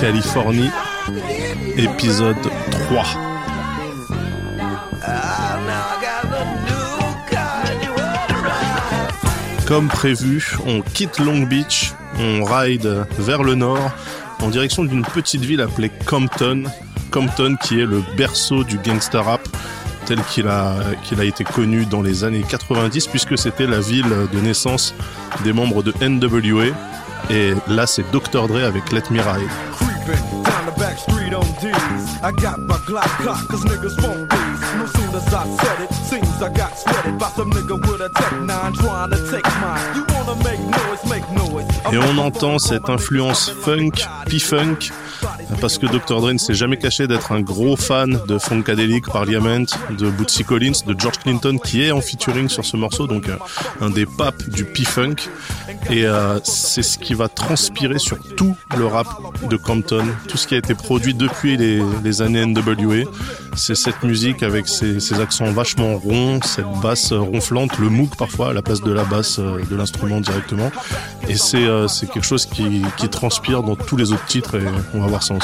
Californie, épisode 3. Comme prévu, on quitte Long Beach, on ride vers le nord, en direction d'une petite ville appelée Compton. Compton qui est le berceau du gangsta rap tel qu'il a été connu dans les années 90, puisque c'était la ville de naissance des membres de N.W.A. Et là, c'est Dr. Dre avec Let Me Ride. Et on entend cette influence funk, P-Funk, parce que Dr. Dre ne s'est jamais caché d'être un gros fan de Funkadelic, Parliament, de Bootsy Collins, de George Clinton, qui est en featuring sur ce morceau, donc un des papes du P-Funk. Et c'est ce qui va transpirer sur tout le rap de Compton, tout ce qui a été produit depuis les années N.W.A. C'est cette musique avec ses accents vachement ronds, cette basse ronflante, le moog parfois à la place de la basse de l'instrument directement. Et c'est quelque chose qui transpire dans tous les autres titres, et on va voir ça ensemble.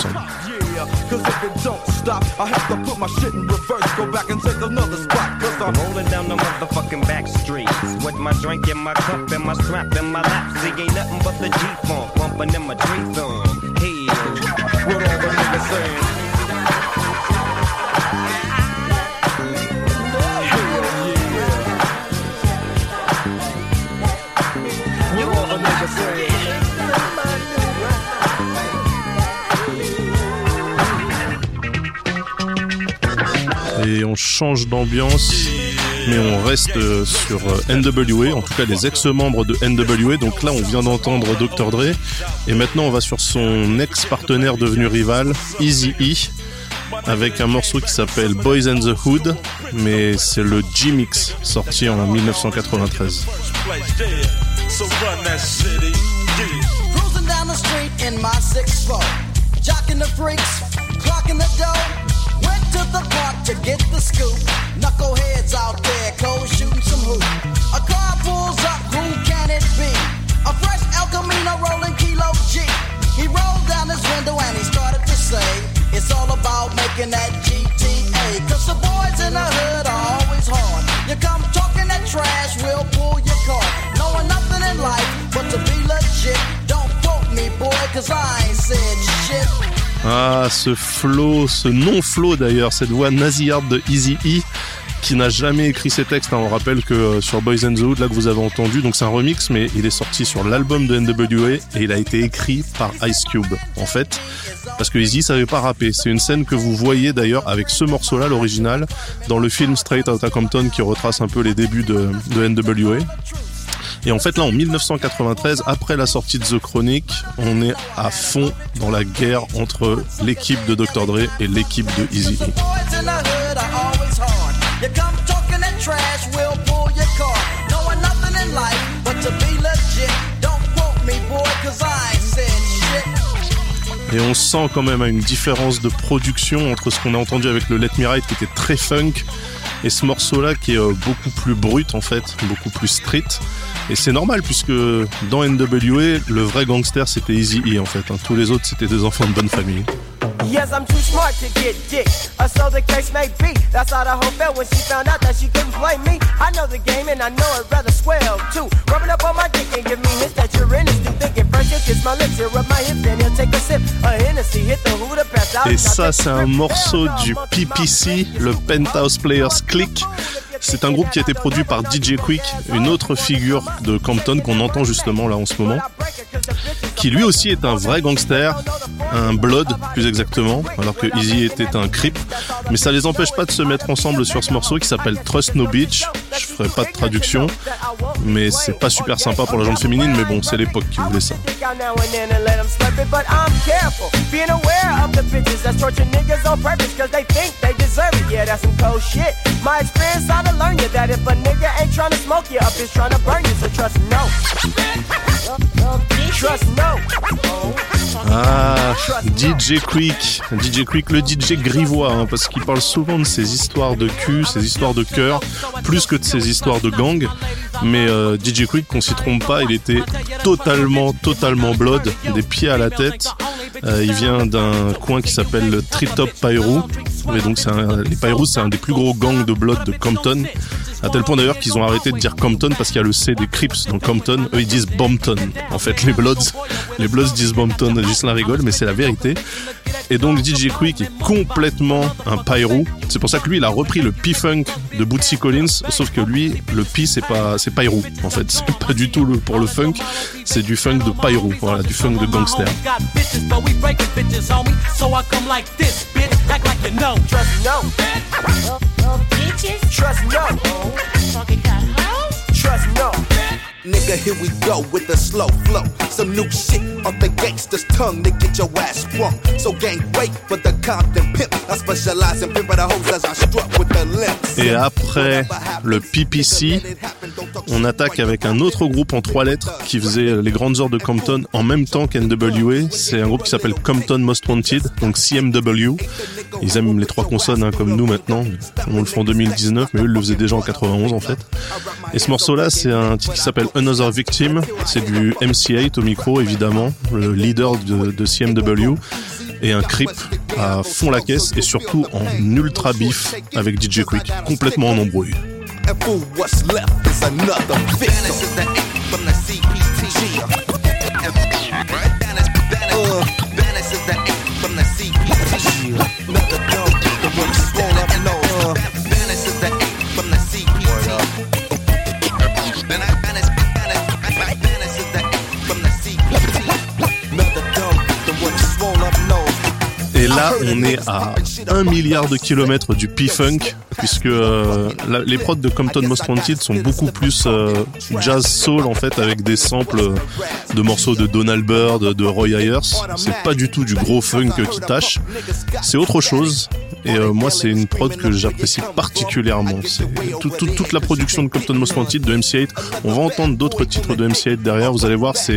Et on change d'ambiance, mais on reste sur N.W.A., en tout cas les ex-membres de N.W.A. Donc là, on vient d'entendre Dr. Dre, et maintenant on va sur son ex-partenaire devenu rival, Eazy-E, avec un morceau qui s'appelle Boys and the Hood, mais c'est le G-Mix, sorti en 1993. To the park to get the scoop. Knuckleheads out there, cold shooting some hoop. A car pulls up, who can it be? A fresh El Camino rolling Kilo G. He rolled down his window and he started to say, it's all about making that GTA. Cause the boys in the hood are always hard. You come talking that trash, we'll pull your car. Knowing nothing in life but to be legit. Don't quote me, boy, cause I ain't said shit. Ah, ce flow, ce non-flow d'ailleurs, cette voix nasillarde de Eazy-E qui n'a jamais écrit ses textes. On rappelle que sur Boys and the Hood, là que vous avez entendu, donc c'est un remix, mais il est sorti sur l'album de N.W.A. et il a été écrit par Ice Cube, en fait, parce que Eazy-E savait pas rapper. C'est une scène que vous voyez d'ailleurs avec ce morceau-là, l'original, dans le film Straight Outta Compton qui retrace un peu les débuts de N.W.A. Et en fait là en 1993, après la sortie de The Chronic, on est à fond dans la guerre entre l'équipe de Dr. Dre et l'équipe de Eazy-E. Et on sent quand même une différence de production entre ce qu'on a entendu avec le Let Me Ride qui était très funk et ce morceau-là qui est beaucoup plus brut en fait, beaucoup plus street. Et c'est normal puisque dans N.W.A., le vrai gangster c'était Eazy-E en fait. Tous les autres c'était des enfants de bonne famille. Yes, I'm too smart to get dick, or so the case may be. That's how the hoe felt when she found out that she couldn't blame me. I know the game and I know it rather swell too. Rubbing up on my dick and give me hints that you're in this. You thinking fresh, you kiss my lips, you rub my hips and you'll take a sip. A Hennessy hit the hood, a pass out. Et ça, c'est un morceau du PPC, le Penthouse Players Clique. C'est un groupe qui a été produit par DJ Quik, une autre figure de Compton qu'on entend justement là en ce moment, qui lui aussi est un vrai gangster, un blood plus exactement, alors que Eazy était un crip, mais ça les empêche pas de se mettre ensemble sur ce morceau qui s'appelle Trust No Bitch. Je ferai pas de traduction, mais c'est pas super sympa pour la gente féminine, mais bon, c'est l'époque qui voulait ça. Ah, DJ Quik, le DJ grivois, parce qu'il parle souvent de ses histoires de cul, ses histoires de cœur, plus que de ses histoires de gang. Mais DJ Quik, qu'on s'y trompe pas, il était totalement blood, des pieds à la tête. Il vient d'un coin qui s'appelle le Treetop Piru. Et donc les Piru, c'est un des plus gros gangs de blood de Compton. À tel point d'ailleurs qu'ils ont arrêté de dire Compton parce qu'il y a le C des Crips dans Compton. Eux, ils disent Bompton. En fait, les Bloods disent Bompton. Gislain rigole, mais c'est la vérité. Et donc DJ Quik est complètement un Piru. C'est pour ça que lui, il a repris le P-Funk de Bootsy Collins, sauf que lui, le P, c'est Piru. En fait, c'est pas du tout pour le funk. C'est du funk de Piru. Voilà, du funk de gangster. Nigga, here we go with the slow flow. Some new shit off the gangster's tongue to get your ass sprung. So gang wait for the Compton pimp. I specialize in pimping the hoes as I struck with the lips. Et après le PPC, on attaque avec un autre groupe en 3 lettres qui faisait les grandes heures de Compton en même temps qu'N.W.A. C'est un groupe qui s'appelle Compton Most Wanted, donc CMW. Ils aiment les 3 consonnes hein, comme nous maintenant. On le fait en 2019, mais eux ils le faisaient déjà en 91 en fait. Et ce morceau-là, c'est un titre qui s'appelle Another Victim, c'est du MC Eiht au micro évidemment, le leader de CMW, et un Crip à fond la caisse et surtout en ultra beef avec DJ Quik, complètement en embrouille. Et là, on est à 1 milliard de kilomètres du P-Funk, puisque les prods de Compton Most Wanted sont beaucoup plus jazz soul en fait, avec des samples de morceaux de Donald Byrd, de Roy Ayers. C'est pas du tout du gros funk qui tâche, c'est autre chose. Et moi, c'est une prod que j'apprécie particulièrement. C'est toute la production de Compton Most Wanted, de MC Eiht. On va entendre d'autres titres de MC Eiht derrière. Vous allez voir, ça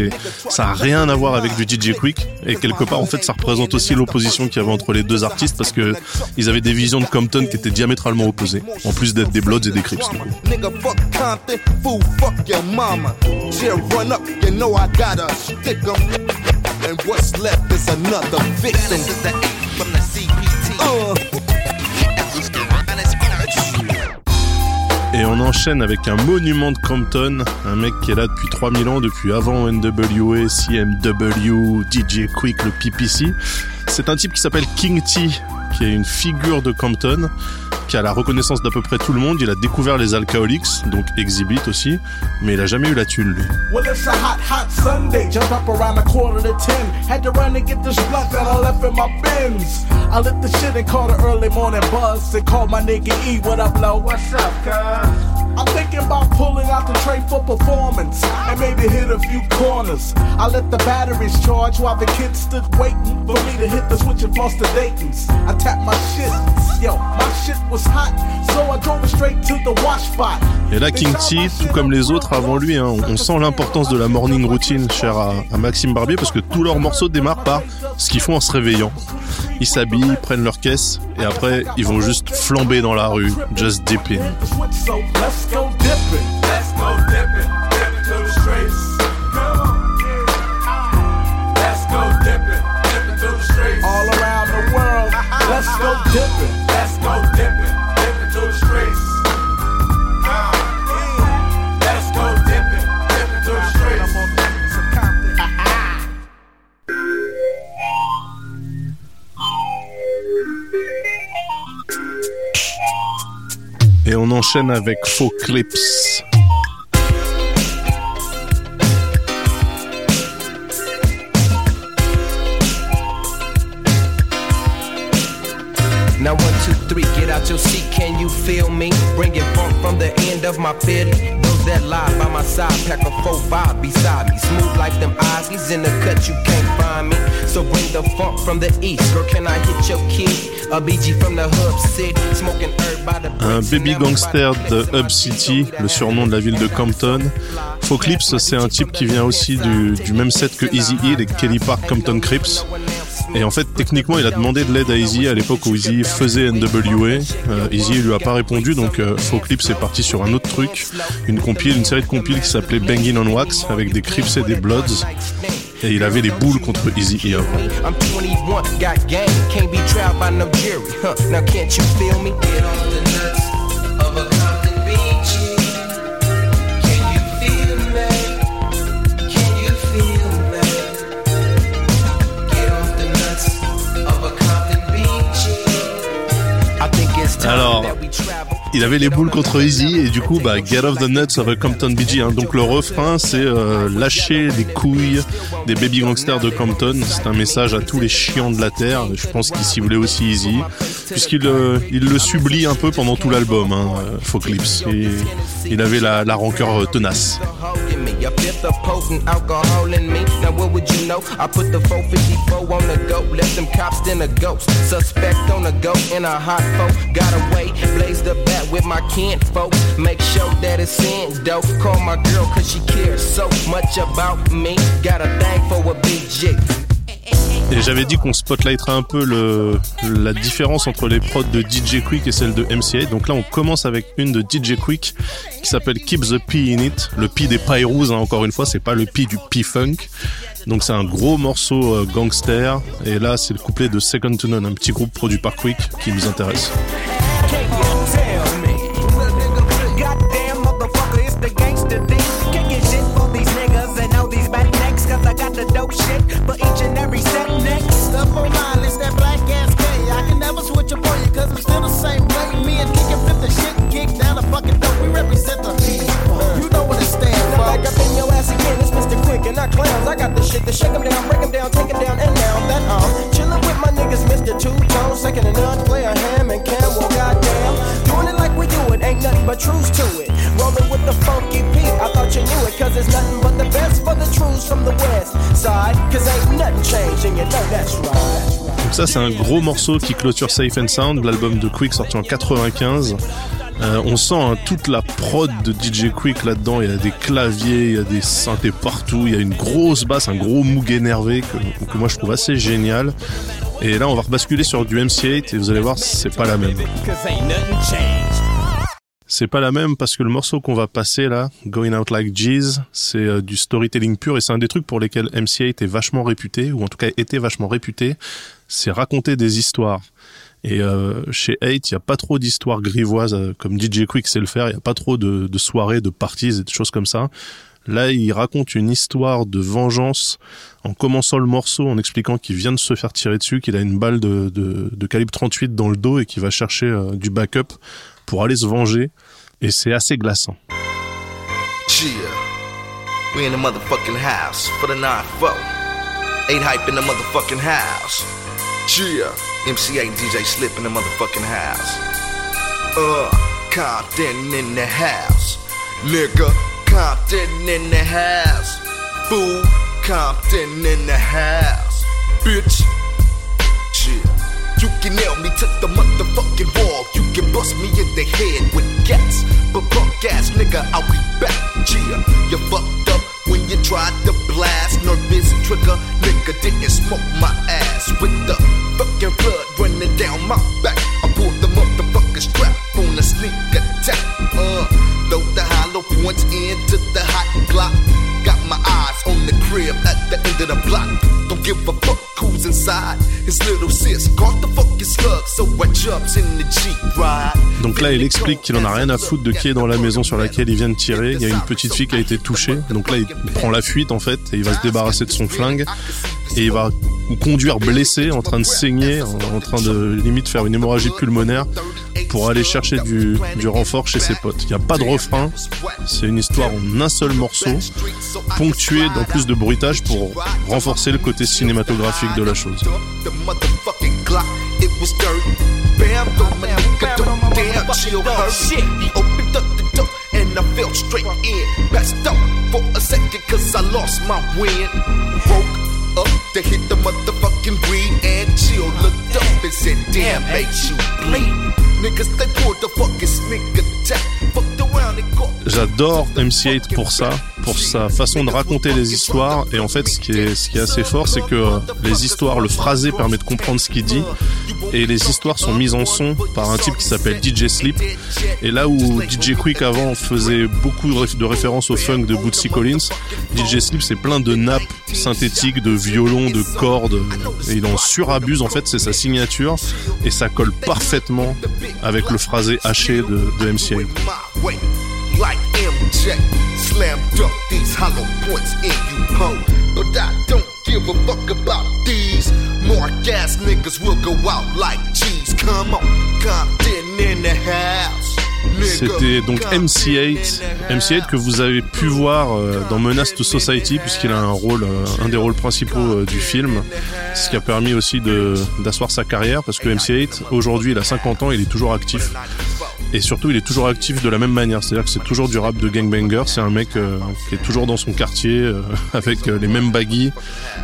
n'a rien à voir avec du DJ Quik. Et quelque part, en fait, ça représente aussi l'opposition qu'il y avait entre les 2 artistes parce que ils avaient des visions de Compton qui étaient diamétralement opposées. En plus d'être des Bloods et des Crips, du coup. Et on enchaîne avec un monument de Compton, un mec qui est là depuis 3000 ans, depuis avant N.W.A., CMW, DJ Quik, le PPC. C'est un type qui s'appelle King Tee, qui est une figure de Compton, qui a la reconnaissance d'à peu près tout le monde. Il a découvert les Alcoholics, donc Exhibit aussi, mais il a jamais eu la thune, lui. Well, it's a hot, hot Sunday, jumped up around a 9:45, had to run and get this blunt that I left in my bins. I lit the shit and called an early morning buzz and called my nigga E, what up, low? What's up, cuz? I'm thinking about pulling out the tray for performance and maybe hit a few corners. I let the batteries charge while the kids stood waiting for me to hit the switch and floss the Daytons. I tapped my shit, yo, my shit was hot, so I drove straight to the wash spot. Et là, King Tee, tout comme les autres avant lui, hein, on sent l'importance de la morning routine chère à Maxime Barbier parce que tous leurs morceaux démarrent par ce qu'ils font en se réveillant. Ils s'habillent, prennent leur caisse et après ils vont juste flamber dans la rue, just dipping. Let's go dipping, let's go dipping, dipping to the streets. Come on, let's go dipping, dipping to the streets. All around the world, let's go dipping, let's go dipping, dipping to the streets. Let's go dipping, dipping to the streets. Et on enchaîne avec Foe Kliqz. Now 1, 2, 3, get out your seat, can you feel me? Bringing funk from the end of my bed. Those that lie by my side, pack a 4-5 beside me. Smooth like them Ozzy's in the cut, you can't find me. So bring the funk from the east, girl, can I hit your kid? A BG from the Hub City, smoking herb by the... Un baby gangster de Hub City, le surnom de la ville de Compton. Foe Kliqz, c'est un type qui vient aussi du même set que Eazy-E, les Kelly Park Compton Crips. Et en fait, techniquement, il a demandé de l'aide à Eazy à l'époque où Eazy faisait N.W.A. Eazy lui a pas répondu, donc Foe Kliqz est parti sur un autre truc, une série de compiles qui s'appelait Bangin' on Wax avec des Crips et des Bloods. et il avait les boules contre Eazy-E. I'm 21, got game, can't be tried by no jury. Huh, now can't you feel me? Get on the nuts of a Compton beach. Can you feel me? Can you feel me? Get on the nuts of a Compton beach. I think it's time that we travel. Il avait les boules contre Eazy et du coup bah Get Off the Nuts of a Compton BG hein. Donc le refrain c'est lâcher les couilles des baby gangsters de Compton. C'est un message à tous les chiants de la terre. Je pense qu'il ciblait aussi Eazy puisqu'il il le sublie un peu pendant tout l'album hein, Foe Kliqz. Et il avait la rancœur tenace. Your fifth of potent alcohol in me. Now what would you know? I put the 454 on the go. Left them cops in a ghost. Suspect on the go in a hot folk. Got away, blazed the bat with my kinfolk. Make sure that it's in dope. Call my girl cause she cares so much about me. Got a thing for a BG. Et j'avais dit qu'on spotlightera un peu la différence entre les prods de DJ Quik et celle de MC Eiht. Donc là, on commence avec une de DJ Quik qui s'appelle Keep the P in It. Le P des Pyrus, hein, encore une fois, c'est pas le P du P-Funk. Donc c'est un gros morceau gangster. Et là, c'est le couplet de Second to None, un petit groupe produit par Quik qui nous intéresse. I got the shit to shake them down, break them down, take them down, and now that I'm chillin' with my niggas, Mr. Two-Tone, second to none, player Ham and Cam, well goddamn, doing it like we do it, ain't nothing but truths to it, rollin' with the funky beat, I thought you knew it, cause it's nothing but the best for the truths from the west side, cause ain't nothing changed, and you know that's right. Donc ça c'est un gros morceau qui clôture Safe and Sound, l'album de Quik sorti en 95. On sent hein, toute la prod de DJ Quik là-dedans, il y a des claviers, il y a des synthés partout, il y a une grosse basse, un gros moog énervé que moi je trouve assez génial. Et là on va rebasculer sur du MC Eiht et vous allez voir c'est pas la même. C'est pas la même parce que le morceau qu'on va passer là, Going Out Like G's, c'est du storytelling pur et c'est un des trucs pour lesquels MC Eiht est vachement réputé, ou en tout cas était vachement réputé, c'est raconter des histoires. Et chez Eiht, il n'y a pas trop d'histoires grivoises comme DJ Quik sait le faire. Il n'y a pas trop de soirées, de parties et de choses comme ça. Là, il raconte une histoire de vengeance en commençant le morceau, en expliquant qu'il vient de se faire tirer dessus, qu'il a une balle de calibre 38 dans le dos et qu'il va chercher du backup pour aller se venger. Et c'est assez glaçant. Cheer. We in the motherfucking house for the 9-4. Eiht hype in the motherfucking house. Cheer. MC Eiht DJ Slip in the motherfucking house. Compton in the house. Nigga, Compton in the house. Fool, Compton in the house. Bitch, shit. You can nail me to the motherfucking wall. You can bust me in the head with gats. But punk ass nigga, I'll be back. Cheer, you fucked up. When you tried to blast, nervous trigger, nigga didn't smoke my ass. With the fucking blood running down my back, I pulled the motherfucking strap on a sneak attack. Load the hollow points into the hot block. Got my eyes on the crib at the end of the block. Don't give a fuck who's inside. His little sis caught the fucking slug, so I jumps in the Jeep ride. Donc là, il explique qu'il en a rien à foutre de qui est dans la maison sur laquelle il vient de tirer. Il y a une petite fille qui a été touchée. Donc là, il prend la fuite en fait et il va se débarrasser de son flingue. Et il va conduire blessé, en train de saigner, en train de limite faire une hémorragie pulmonaire pour aller chercher du renfort chez ses potes. Il n'y a pas de refrain, c'est une histoire en un seul morceau, ponctuée d'en plus de bruitage pour renforcer le côté cinématographique de la chose. I fell straight in, passed out for a second cause I lost my wind. Woke up to hit the motherfucking weed and chill. Looked up and said, damn, made you bleed. Niggas, they pulled the fucking sneak attack. Fucked around and caught. J'adore MC Eiht pour ça, pour sa façon de raconter les histoires. Et en fait, ce qui est assez fort, c'est que les histoires, le phrasé permet de comprendre ce qu'il dit. Et les histoires sont mises en son par un type qui s'appelle DJ Sleep. Et là où DJ Quik avant faisait beaucoup de références au funk de Bootsy Collins, DJ Sleep c'est plein de nappes synthétiques, de violons, de cordes. Et il en surabuse, en fait, c'est sa signature. Et ça colle parfaitement avec le phrasé haché de MC Eiht. Like MJ, slammed up these hollow points in you hoe. But I don't give a fuck about these. More gas niggas will go out like cheese. Come on, Compton in the house. C'était donc MC Eiht, MC Eiht que vous avez pu voir dans Menace to Society, puisqu'il a un rôle, un des rôles principaux du film, ce qui a permis aussi d'asseoir sa carrière, parce que MC Eiht aujourd'hui il a 50 ans, il est toujours actif, et surtout il est toujours actif de la même manière, c'est-à-dire que c'est toujours du rap de gangbanger, c'est un mec qui est toujours dans son quartier avec les mêmes baggies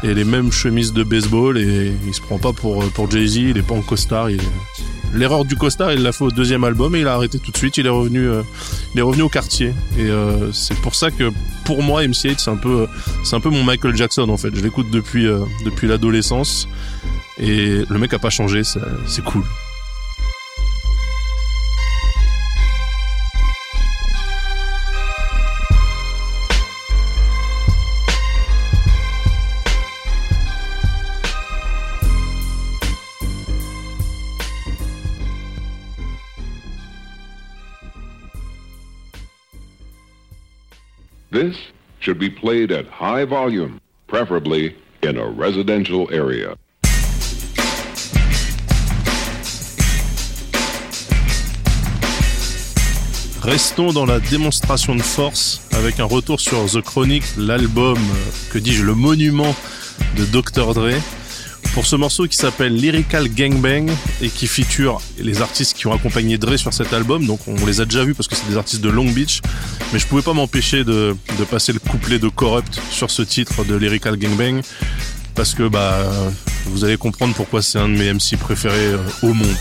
et les mêmes chemises de baseball, et il se prend pas pour Jay-Z, il est pas en costard, l'erreur du costard, il l'a fait au deuxième album et il a arrêté tout de suite. Il est revenu au quartier. Et c'est pour ça que, pour moi, MC Eiht, c'est un peu mon Michael Jackson, en fait. Je l'écoute depuis l'adolescence. Et le mec a pas changé, c'est cool. This should be played at high volume, preferably in a residential area. Restons dans la démonstration de force avec un retour sur The Chronic, l'album, le monument de Dr. Dre, pour ce morceau qui s'appelle Lyrical Gangbang et qui feature les artistes qui ont accompagné Dre sur cet album. Donc on les a déjà vus parce que c'est des artistes de Long Beach, mais je pouvais pas m'empêcher de passer le couplet de Corrupt sur ce titre de Lyrical Gangbang, parce que vous allez comprendre pourquoi c'est un de mes MC préférés au monde.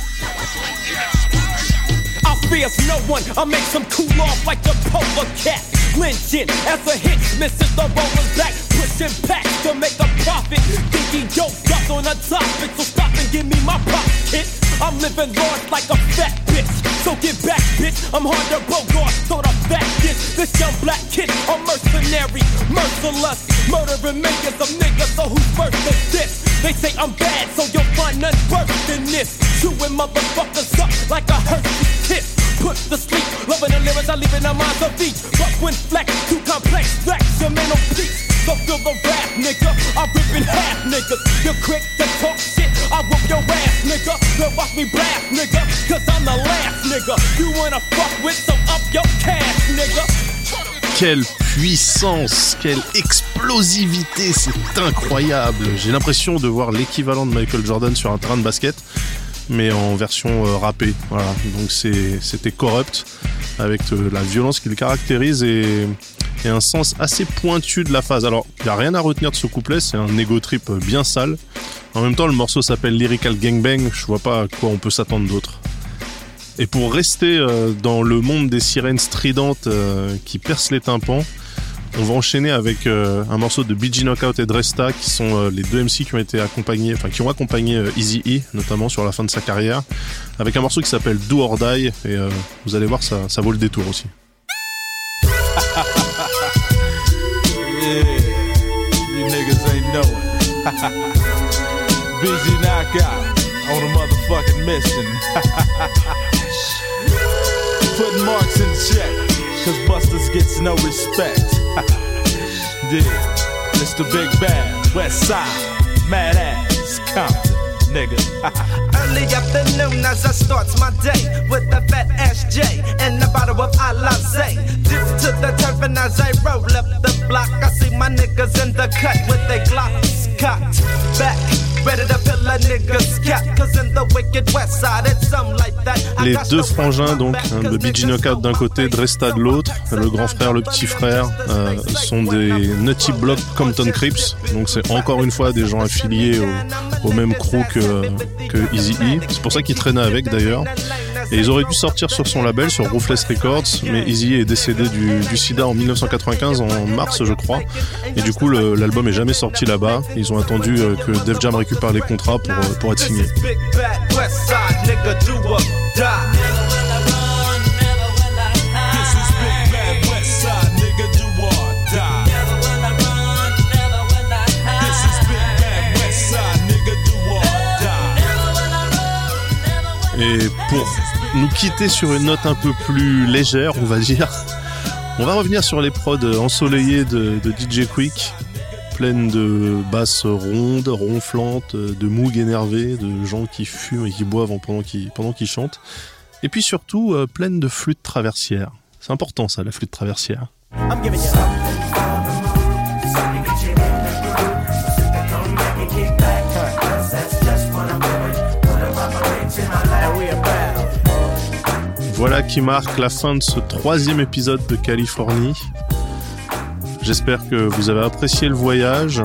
No one, I make some cool off like the polar cat. Lynching as a hit, misses the rolling back. Pushing packs to make a profit. Think he yoked up on a topic, so stop and give me my pop, kid. I'm living large like a fat bitch. So get back, bitch, I'm hard to bogart. So the fact is, this young black kid, a mercenary, merciless. Murdering millions of niggas, so who's first is this? They say I'm bad, so you'll find none worse than this. Chewing motherfuckers up like a Hershey's kiss. Put to sleep, loving the lyrics, I leave in our minds of each. Rough when flex, too complex, flex your mental peace. So feel the rap, nigga, I rip in half, nigga. You're quick to talk shit, I whoop your ass, nigga. You'll watch me blast, nigga, cause I'm the last, nigga. You wanna fuck with, so up your cash, nigga. Quelle puissance, quelle explosivité, c'est incroyable. J'ai l'impression de voir l'équivalent de Michael Jordan sur un terrain de basket, mais en version rappée, voilà. Donc c'était Corrupt, avec la violence qui le caractérise et un sens assez pointu de la phase. Alors, il n'y a rien à retenir de ce couplet, c'est un ego trip bien sale. En même temps, le morceau s'appelle Lyrical Gangbang, je vois pas à quoi on peut s'attendre d'autre. Et pour rester dans le monde des sirènes stridentes qui percent les tympans, on va enchaîner avec un morceau de BG Knockout et Dresta, qui sont les deux MC qui ont accompagné Eazy-E, notamment sur la fin de sa carrière, avec un morceau qui s'appelle Do or Die, et vous allez voir, ça vaut le détour aussi. Yeah, you niggas ain't knowing. BG Knockout on a motherfucking mission. Putting marks in check, cause busters gets no respect. Yeah, it's the big bad, west side, mad ass, Compton. Nigga. Early afternoon as I starts my day with a fat ass J and a bottle of Alize. Dip to the turf and as I roll up the block, I see my niggas in the cut with their Glocks cocked back, ready to fill a nigga's cap. Cause in the wicked west side, it's something like that. Les deux frangins, donc, le BG Knockout d'un côté, Dresta de l'autre, le grand frère, le petit frère, sont des Nutty Block Compton Crips. Donc c'est encore une fois des gens affiliés au même crew que Eazy-E. C'est pour ça qu'il traînait avec, d'ailleurs. Et ils auraient dû sortir sur son label, sur Ruthless Records, mais Eazy-E est décédé du sida en 1995, en mars je crois. Et du coup l'album est jamais sorti là-bas. Ils ont attendu que Def Jam récupère les contrats pour être signé. Et pour nous quitter sur une note un peu plus légère, on va dire, on va revenir sur les prods ensoleillées de DJ Quik, pleines de basses rondes, ronflantes, de moog énervés, de gens qui fument et qui boivent pendant qu'ils chantent. Et puis surtout, pleines de flûtes traversières. C'est important ça, la flûte traversière. Voilà qui marque la fin de ce 3e épisode de Californie. J'espère que vous avez apprécié le voyage.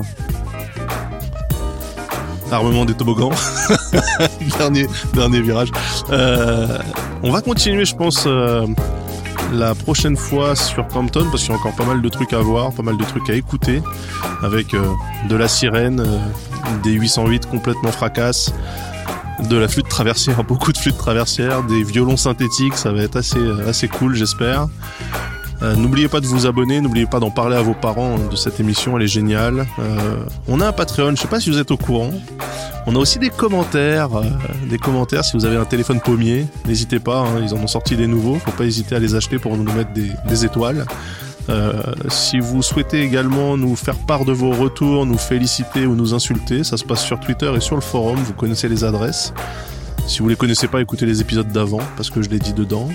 Armement des toboggans. Dernier virage. On va continuer, je pense, la prochaine fois sur Compton, parce qu'il y a encore pas mal de trucs à voir, pas mal de trucs à écouter, avec de la sirène, des 808 complètement fracasses, de la flûte traversière, beaucoup de flûte traversière, des violons synthétiques, ça va être assez cool, j'espère. N'oubliez pas de vous abonner, n'oubliez pas d'en parler à vos parents de cette émission, elle est géniale. On a un Patreon, je sais pas si vous êtes au courant. On a aussi des commentaires si vous avez un téléphone pommier, n'hésitez pas, hein, ils en ont sorti des nouveaux, faut pas hésiter à les acheter pour nous mettre des étoiles. Si vous souhaitez également nous faire part de vos retours, nous féliciter ou nous insulter, ça se passe sur Twitter et sur le forum, vous connaissez les adresses. Si vous les connaissez pas, écoutez les épisodes d'avant, parce que je l'ai dit dedans.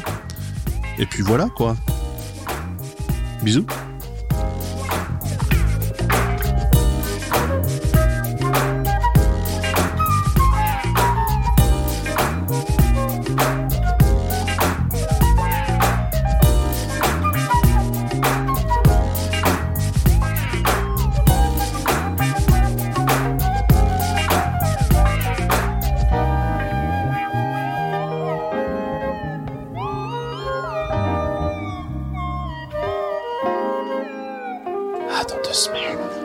Et puis voilà quoi. Bisous. Smack.